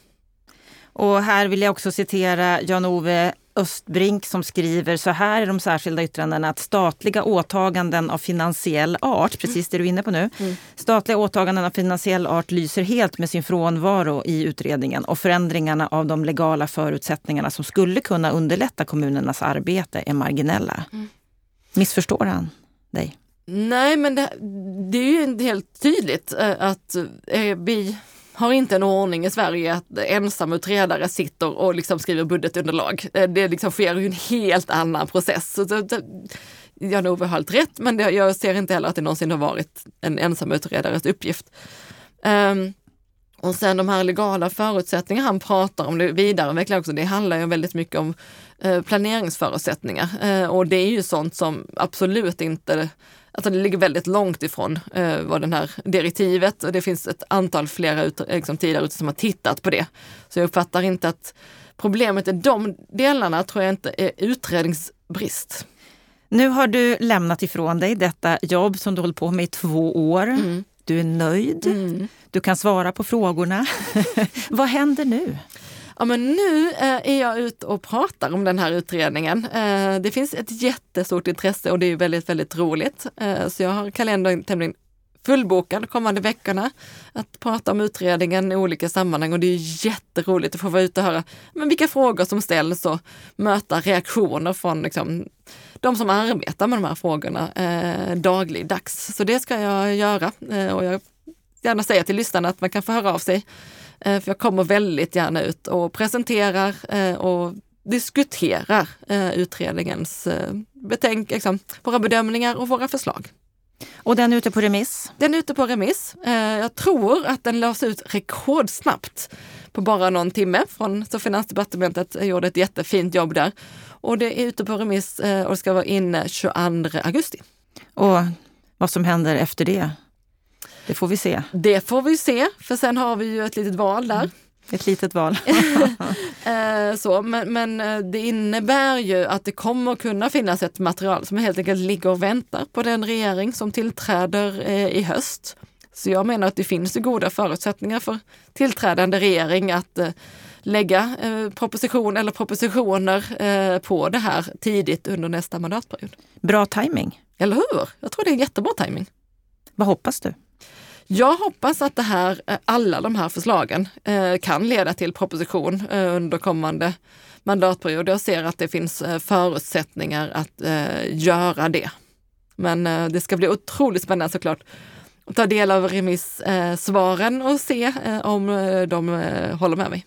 Och här vill jag också citera Jan-Ove Östbrink som skriver så här i de särskilda yttrandena att statliga åtaganden av finansiell art, precis det du är inne på nu, mm. statliga åtaganden av finansiell art lyser helt med sin frånvaro i utredningen och förändringarna av de legala förutsättningarna som skulle kunna underlätta kommunernas arbete är marginella. Mm. Missförstår han dig? Nej, men det, det är ju helt tydligt att vi har inte en ordning i Sverige att ensamutredare sitter och liksom skriver budgetunderlag. Det liksom sker ju en helt annan process. Jag har nog helt rätt, men jag ser inte heller att det någonsin har varit en ensamutredares uppgift. Och sen de här legala förutsättningar han pratar om det vidareutvecklar också, det handlar ju väldigt mycket om planeringsförutsättningar. Och det är ju sånt som absolut inte... Alltså det ligger väldigt långt ifrån eh, vad den här direktivet och det finns ett antal flera ut, liksom, tidigare ute som har tittat på det. Så jag uppfattar inte att problemet är de delarna tror jag inte är utredningsbrist. Nu har du lämnat ifrån dig detta jobb som du hållit på med i två år. Mm. Du är nöjd. Mm. Du kan svara på frågorna. Vad händer nu? Ja, men nu är jag ute och pratar om den här utredningen. Det finns ett jättestort intresse och det är väldigt, väldigt roligt. Så jag har kalendern tämligen fullbokad kommande veckorna att prata om utredningen i olika sammanhang, och det är jätteroligt att få vara ute och höra men vilka frågor som ställs och möta reaktioner från liksom, de som arbetar med de här frågorna eh, dagligdags. Så det ska jag göra eh, och jag gärna säga till lyssnarna att man kan få höra av sig eh, för jag kommer väldigt gärna ut och presenterar eh, och diskuterar eh, utredningens eh, betänk, liksom, våra bedömningar och våra förslag. Och den är ute på remiss? Den är ute på remiss. Jag tror att den lades ut rekordsnabbt på bara någon timme. Från, så Finansdepartementet gjorde ett jättefint jobb där. Och det är ute på remiss och det ska vara inne tjugoandra augusti. Och vad som händer efter det? Det får vi se. Det får vi se, för sen har vi ju ett litet val där. Mm. Ett litet val. Så, men, men det innebär ju att det kommer kunna finnas ett material som helt enkelt ligger och väntar på den regering som tillträder i höst. Så jag menar att det finns goda förutsättningar för tillträdande regering att lägga proposition eller propositioner på det här tidigt under nästa mandatperiod. Bra timing. Eller hur? Jag tror det är en jättebra timing. Vad hoppas du? Jag hoppas att det här, alla de här förslagen kan leda till proposition under kommande mandatperiod. Jag ser att det finns förutsättningar att göra det. Men det ska bli otroligt spännande såklart att ta del av remissvaren och se om de håller med mig.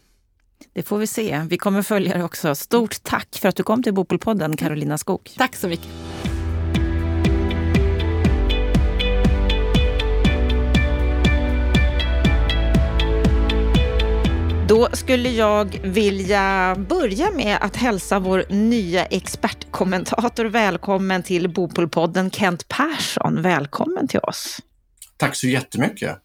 Det får vi se. Vi kommer följa det också. Stort tack för att du kom till Bopolpodden, Carolina Skog. Tack så mycket. Då skulle jag vilja börja med att hälsa vår nya expertkommentator välkommen till Bopolpodden, Kent Persson. Välkommen till oss. Tack så jättemycket.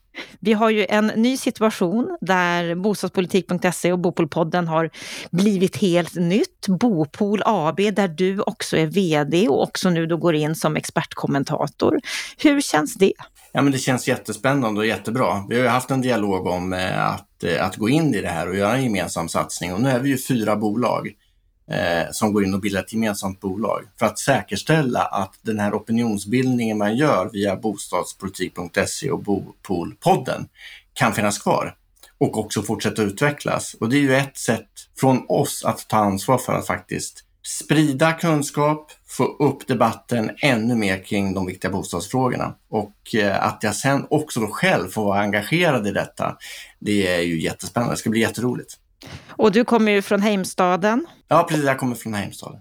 Vi har ju en ny situation där bostadspolitik punkt se och Bopolpodden har blivit helt nytt. Bopol A B, där du också är vd och också nu då går in som expertkommentator. Hur känns det? Ja, men det känns jättespännande och jättebra. Vi har ju haft en dialog om att, att gå in i det här och göra en gemensam satsning. Och nu är vi ju fyra bolag eh, som går in och bildar ett gemensamt bolag för att säkerställa att den här opinionsbildningen man gör via bostadspolitik punkt se och Bopolpodden kan finnas kvar och också fortsätta utvecklas. Och det är ju ett sätt från oss att ta ansvar för att faktiskt sprida kunskap, få upp debatten ännu mer kring de viktiga bostadsfrågorna, och att jag sen också då själv får vara engagerad i detta, det är ju jättespännande, det ska bli jätteroligt. Och du kommer ju från Heimstaden. Ja, precis, jag kommer från Heimstaden.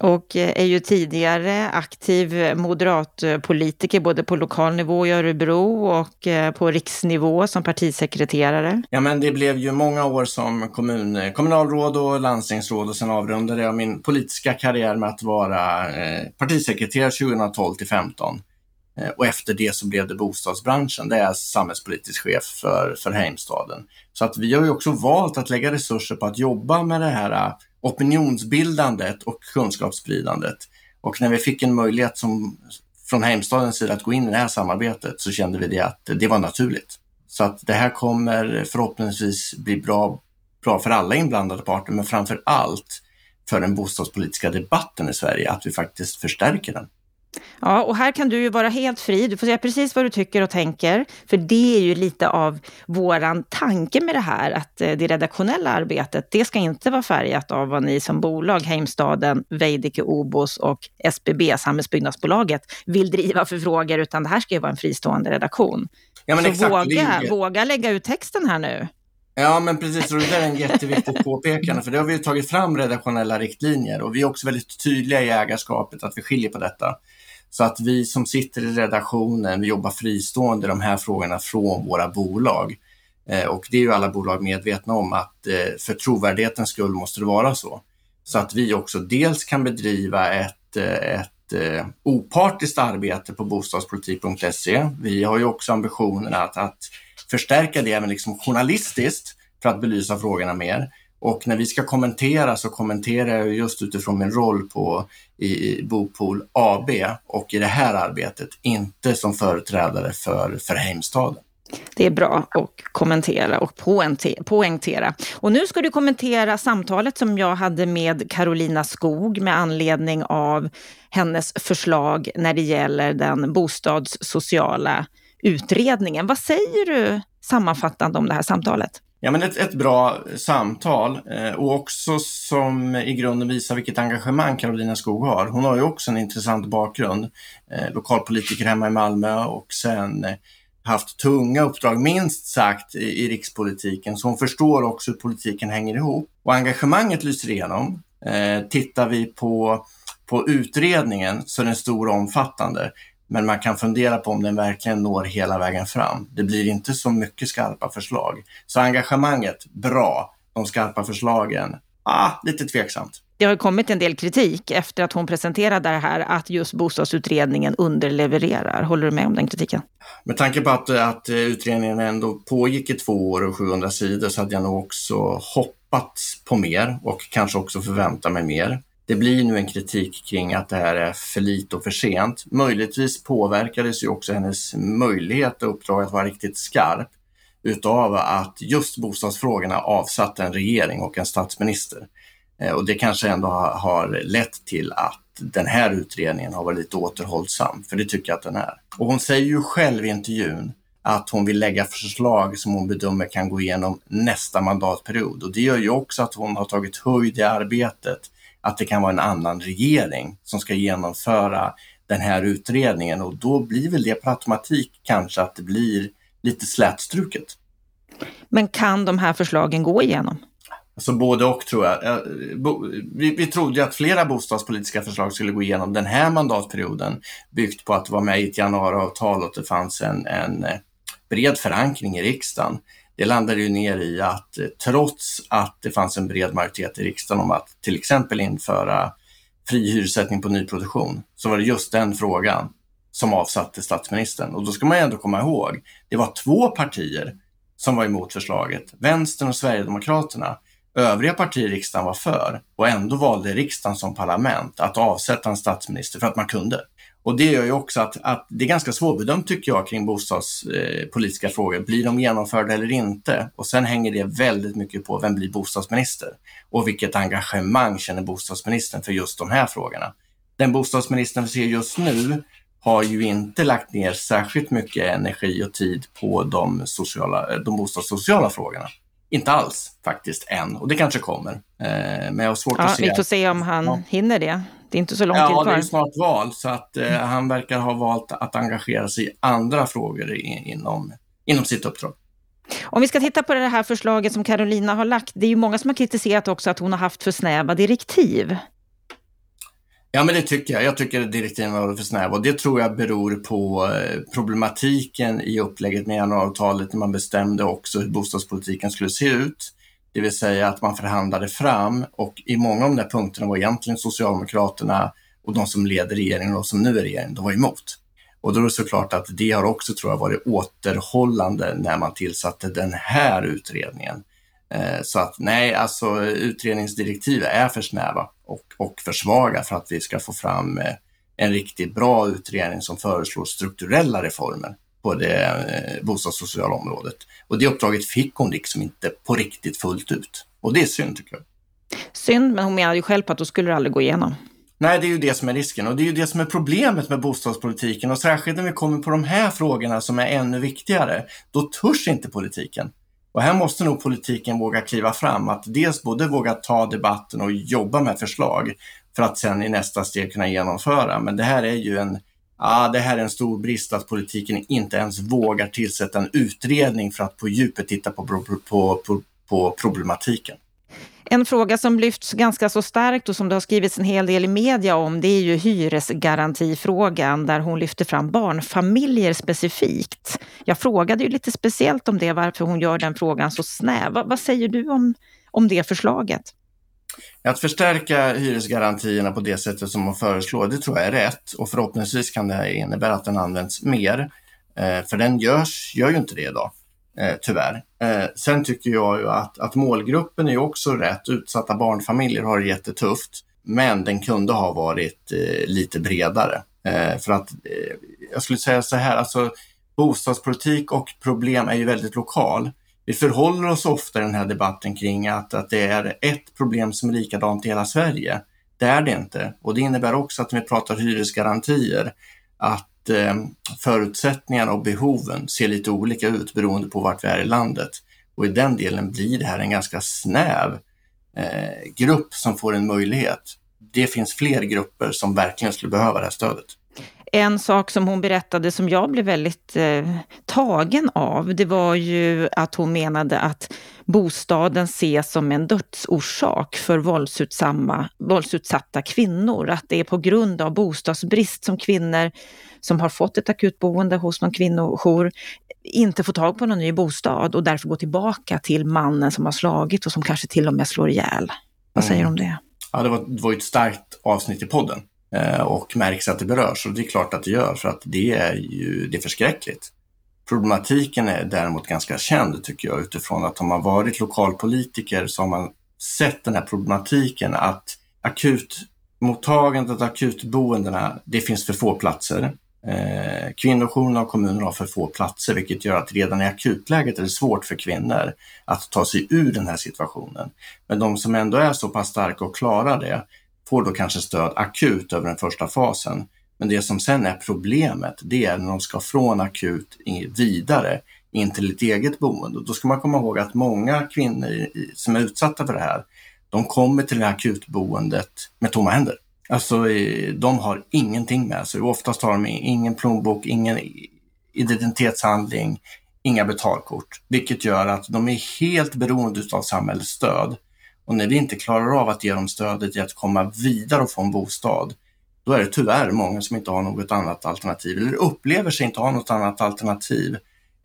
Och är ju tidigare aktiv moderatpolitiker både på lokal nivå i Örebro och på riksnivå som partisekreterare. Ja, men det blev ju många år som kommun, kommunalråd och landstingsråd, och sen avrundade jag min politiska karriär med att vara partisekreterare tjugotolv till femton. Och efter det så blev det bostadsbranschen, där jag är samhällspolitisk chef för, för Heimstaden. Så att vi har ju också valt att lägga resurser på att jobba med det här opinionsbildandet och kunskapsspridandet. Och när vi fick en möjlighet som, från Heimstadens sida att gå in i det här samarbetet, så kände vi det att det var naturligt. Så att det här kommer förhoppningsvis bli bra, bra för alla inblandade parter, men framför allt för den bostadspolitiska debatten i Sverige, att vi faktiskt förstärker den. Ja, och här kan du ju vara helt fri. Du får säga precis vad du tycker och tänker. För det är ju lite av våran tanke med det här, att det redaktionella arbetet, det ska inte vara färgat av vad ni som bolag, Heimstaden, Veidekke, Obos och S B B, samhällsbyggnadsbolaget, vill driva för frågor, utan det här ska ju vara en fristående redaktion. Ja, men så exakt, våga, det... våga lägga ut texten här nu. Ja, men precis, och det är en jätteviktig påpekande, för det har vi ju tagit fram redaktionella riktlinjer, och vi är också väldigt tydliga i ägarskapet att vi skiljer på detta. Så att vi som sitter i redaktionen, vi jobbar fristående i de här frågorna från våra bolag. Eh, och det är ju alla bolag medvetna om att eh, för trovärdighetens skull måste det vara så. Så att vi också dels kan bedriva ett, ett eh, opartiskt arbete på bostadspolitik punkt se. Vi har ju också ambitionen att, att förstärka det även liksom journalistiskt för att belysa frågorna mer. Och när vi ska kommentera så kommenterar jag just utifrån min roll på, i Bopol A B och i det här arbetet, inte som företrädare för, för Heimstaden. Det är bra att kommentera och poängtera. Och nu ska du kommentera samtalet som jag hade med Carolina Skog med anledning av hennes förslag när det gäller den bostadssociala utredningen. Vad säger du sammanfattande om det här samtalet? Ja, men ett, ett bra samtal eh, och också som i grunden visar vilket engagemang Carolina Skog har. Hon har ju också en intressant bakgrund, eh, lokalpolitiker hemma i Malmö och sen eh, haft tunga uppdrag minst sagt i, i rikspolitiken, så hon förstår också hur politiken hänger ihop. Och engagemanget lyser igenom. Eh, tittar vi på, på utredningen så är den stor och omfattande. Men man kan fundera på om den verkligen når hela vägen fram. Det blir inte så mycket skarpa förslag. Så engagemanget, bra. De skarpa förslagen, ah, lite tveksamt. Det har kommit en del kritik efter att hon presenterade det här, att just bostadsutredningen underlevererar. Håller du med om den kritiken? Med tanke på att, att utredningen ändå pågick i två år och sjuhundra sidor så hade jag nog också hoppats på mer och kanske också förväntat mig mer. Det blir nu en kritik kring att det här är för lite och för sent. Möjligtvis påverkades ju också hennes möjlighet och uppdrag att vara riktigt skarp utav att just bostadsfrågorna avsatte en regering och en statsminister. Och det kanske ändå har lett till att den här utredningen har varit lite återhållsam, för det tycker jag att den är. Och hon säger ju själv i intervjun att hon vill lägga förslag som hon bedömer kan gå igenom nästa mandatperiod. Och det gör ju också att hon har tagit höjd i arbetet att det kan vara en annan regering som ska genomföra den här utredningen, och då blir väl det på automatik kanske att det blir lite slätstruket. Men kan de här förslagen gå igenom? Alltså både och, tror jag. Vi, vi trodde att flera bostadspolitiska förslag skulle gå igenom den här mandatperioden, byggt på att det var med i ett januariavtal och det fanns en, en bred förankring i riksdagen. Det landade ju ner i att trots att det fanns en bred majoritet i riksdagen om att till exempel införa fri hyressättning på nyproduktion, så var det just den frågan som avsatte statsministern. Och då ska man ändå komma ihåg, det var två partier som var emot förslaget, Vänstern och Sverigedemokraterna. Övriga partier i riksdagen var för, och ändå valde riksdagen som parlament att avsätta en statsminister för att man kunde. Och det gör ju också att, att det är ganska svårbedömt, tycker jag, kring bostadspolitiska eh, frågor. Blir de genomförda eller inte? Och sen hänger det väldigt mycket på vem blir bostadsminister? Och vilket engagemang känner bostadsministern för just de här frågorna? Den bostadsministern vi ser just nu har ju inte lagt ner särskilt mycket energi och tid på de, sociala, de bostadssociala frågorna. Inte alls faktiskt än, och det kanske kommer. Eh, men jag har svårt ja, att se. Vi får se om han ja. hinner det. Det är inte så långt ja, till kvar. Det är snart val, så att eh, han verkar ha valt att engagera sig i andra frågor i, inom, inom sitt uppdrag. Om vi ska titta på det här förslaget som Carolina har lagt, det är ju många som har kritiserat också att hon har haft för snäva direktiv. Ja, men det tycker jag. Jag tycker att direktiven var för snäva, och det tror jag beror på problematiken i upplägget med januariavtalet när man bestämde också hur bostadspolitiken skulle se ut. Det vill säga att man förhandlade fram, och i många av de där punkterna var egentligen Socialdemokraterna och de som leder regeringen och som nu är regeringen, de var emot. Och då är det såklart att det har också, tror jag, varit återhållande när man tillsatte den här utredningen. Så att nej, alltså utredningsdirektiv är för snäva och, och för svaga för att vi ska få fram en riktigt bra utredning som föreslår strukturella reformer på det bostadssociala området. Och det uppdraget fick hon liksom inte på riktigt fullt ut. Och det är synd, tycker jag. Synd, men hon menar ju själv att då skulle det aldrig gå igenom. Nej, det är ju det som är risken, och det är ju det som är problemet med bostadspolitiken. Och särskilt när vi kommer på de här frågorna som är ännu viktigare, då törs inte politiken. Och här måste nog politiken våga kliva fram, att dels både våga ta debatten och jobba med förslag för att sen i nästa steg kunna genomföra. Men det här är ju en, ah, det här är en stor brist att politiken inte ens vågar tillsätta en utredning för att på djupet titta på, på, på, på problematiken. En fråga som lyfts ganska så starkt och som det har skrivits en hel del i media om, det är ju hyresgarantifrågan, där hon lyfter fram barnfamiljer specifikt. Jag frågade ju lite speciellt om det, varför hon gör den frågan så snäv. Vad, vad säger du om, om det förslaget? Att förstärka hyresgarantierna på det sättet som hon föreslår, det tror jag är rätt, och förhoppningsvis kan det innebära att den används mer, för den görs, gör ju inte det idag. eh, tyvärr. Eh, sen tycker jag ju att, att målgruppen är ju också rätt. Utsatta barnfamiljer har det jättetufft, men den kunde ha varit eh, lite bredare. Eh, för att eh, jag skulle säga så här, alltså bostadspolitik och problem är ju väldigt lokal. Vi förhåller oss ofta i den här debatten kring att, att det är ett problem som är likadant i hela Sverige. Det är det inte. Och det innebär också att när vi pratar hyresgarantier att eh, förutsättningarna och behoven ser lite olika ut beroende på vart vi är i landet. Och i den delen blir det här en ganska snäv eh, grupp som får en möjlighet. Det finns fler grupper som verkligen skulle behöva det här stödet. En sak som hon berättade som jag blev väldigt eh, tagen av, det var ju att hon menade att bostaden ses som en dödsorsak för våldsutsatta kvinnor. Att det är på grund av bostadsbrist som kvinnor som har fått ett akutboende hos någon kvinnojour inte får tag på någon ny bostad och därför går tillbaka till mannen som har slagit och som kanske till och med slår ihjäl. Vad säger du om det? Ja, det var, det var ett starkt avsnitt i podden. Och märks att det berörs, och det är klart att det gör, för att det är ju, det är förskräckligt. Problematiken är däremot ganska känd tycker jag, utifrån att om man varit lokalpolitiker så har man sett den här problematiken att akutmottagandet, akutboendena, det finns för få platser. Kvinnojourerna och kommunerna har för få platser, vilket gör att redan i akutläget är det svårt för kvinnor att ta sig ur den här situationen. Men de som ändå är så pass starka och klarar det får då kanske stöd akut över den första fasen. Men det som sen är problemet, det är när de ska från akut vidare in till ett eget boende. Då ska man komma ihåg att många kvinnor som är utsatta för det här, de kommer till det här akutboendet med tomma händer. Alltså de har ingenting med sig. Oftast har de ingen plånbok, ingen identitetshandling, inga betalkort. Vilket gör att de är helt beroende av samhällets stöd. Och när vi inte klarar av att ge dem stödet i att komma vidare och få en bostad, då är det tyvärr många som inte har något annat alternativ eller upplever sig inte ha något annat alternativ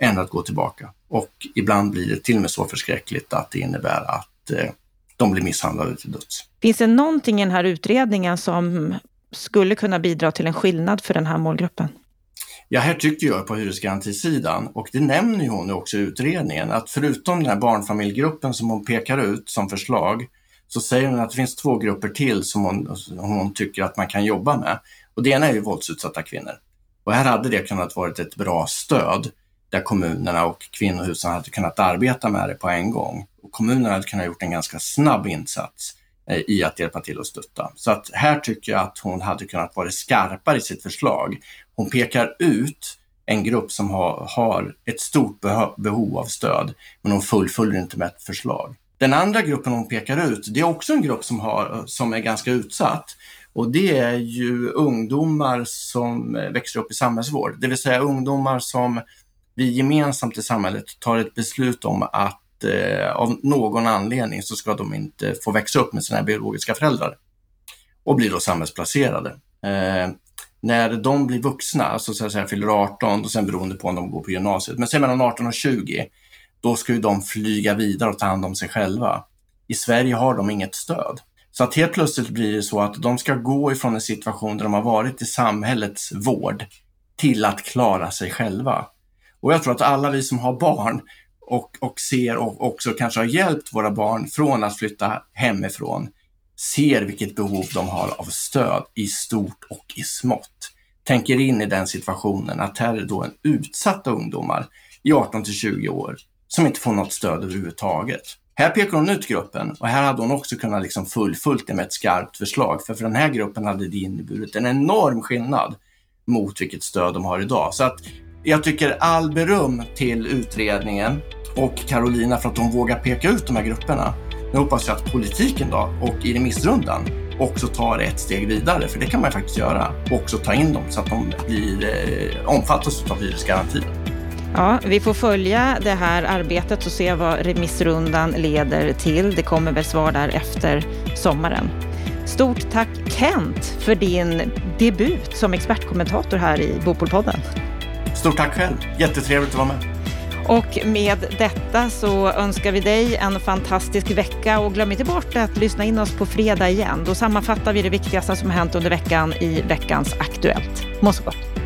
än att gå tillbaka. Och ibland blir det till och med så förskräckligt att det innebär att eh, de blir misshandlade till döds. Finns det någonting i den här utredningen som skulle kunna bidra till en skillnad för den här målgruppen? Ja, här tycker jag på hyresgarantisidan, och det nämner ju hon också i utredningen, att förutom den här barnfamiljgruppen som hon pekar ut som förslag, så säger hon att det finns två grupper till som hon, hon tycker att man kan jobba med. Och det ena är ju våldsutsatta kvinnor. Och här hade det kunnat varit ett bra stöd där kommunerna och kvinnohusen hade kunnat arbeta med det på en gång. Och kommunerna hade kunnat gjort en ganska snabb insats i att hjälpa till och stötta. Så att här tycker jag att hon hade kunnat vara skarpare i sitt förslag. Hon pekar ut en grupp som har, har ett stort behov av stöd, men hon fullföljer inte med ett förslag. Den andra gruppen hon pekar ut, det är också en grupp som, har, som är ganska utsatt. Och det är ju ungdomar som växer upp i samhällsvård. Det vill säga ungdomar som vi gemensamt i samhället tar ett beslut om att av någon anledning så ska de inte få växa upp med sina biologiska föräldrar och blir då samhällsplacerade. Eh, när de blir vuxna, alltså så att säga fyller arton och sen beroende på om de går på gymnasiet, men sen mellan arton och tjugo, då ska ju de flyga vidare och ta hand om sig själva. I Sverige har de inget stöd. Så att helt plötsligt blir det så att de ska gå ifrån en situation där de har varit i samhällets vård till att klara sig själva. Och jag tror att alla vi som har barn Och, och ser och också kanske har hjälpt våra barn från att flytta hemifrån, ser vilket behov de har av stöd i stort och i smått. Tänker in i den situationen att här är då en utsatta ungdomar i arton till tjugo år som inte får något stöd överhuvudtaget. Här pekar hon ut gruppen, och här hade hon också kunnat liksom fullföljt det med ett skarpt förslag, för för den här gruppen hade det inneburit en enorm skillnad mot vilket stöd de har idag. Så att jag tycker all beröm till utredningen och Carolina för att de vågar peka ut de här grupperna. Nu hoppas jag att politiken då och i remissrundan också tar ett steg vidare, för det kan man faktiskt göra, och också ta in dem så att de blir, eh, omfattas av hyresgarantin. Ja, vi får följa det här arbetet och se vad remissrundan leder till. Det kommer väl svar där efter sommaren. Stort tack Kent för din debut som expertkommentator här i Bopolpodden. Stort tack själv. Jättetrevligt att vara med. Och med detta så önskar vi dig en fantastisk vecka, och glöm inte bort att lyssna in oss på fredag igen. Då sammanfattar vi det viktigaste som hänt under veckan i veckans Aktuellt. Må så gott.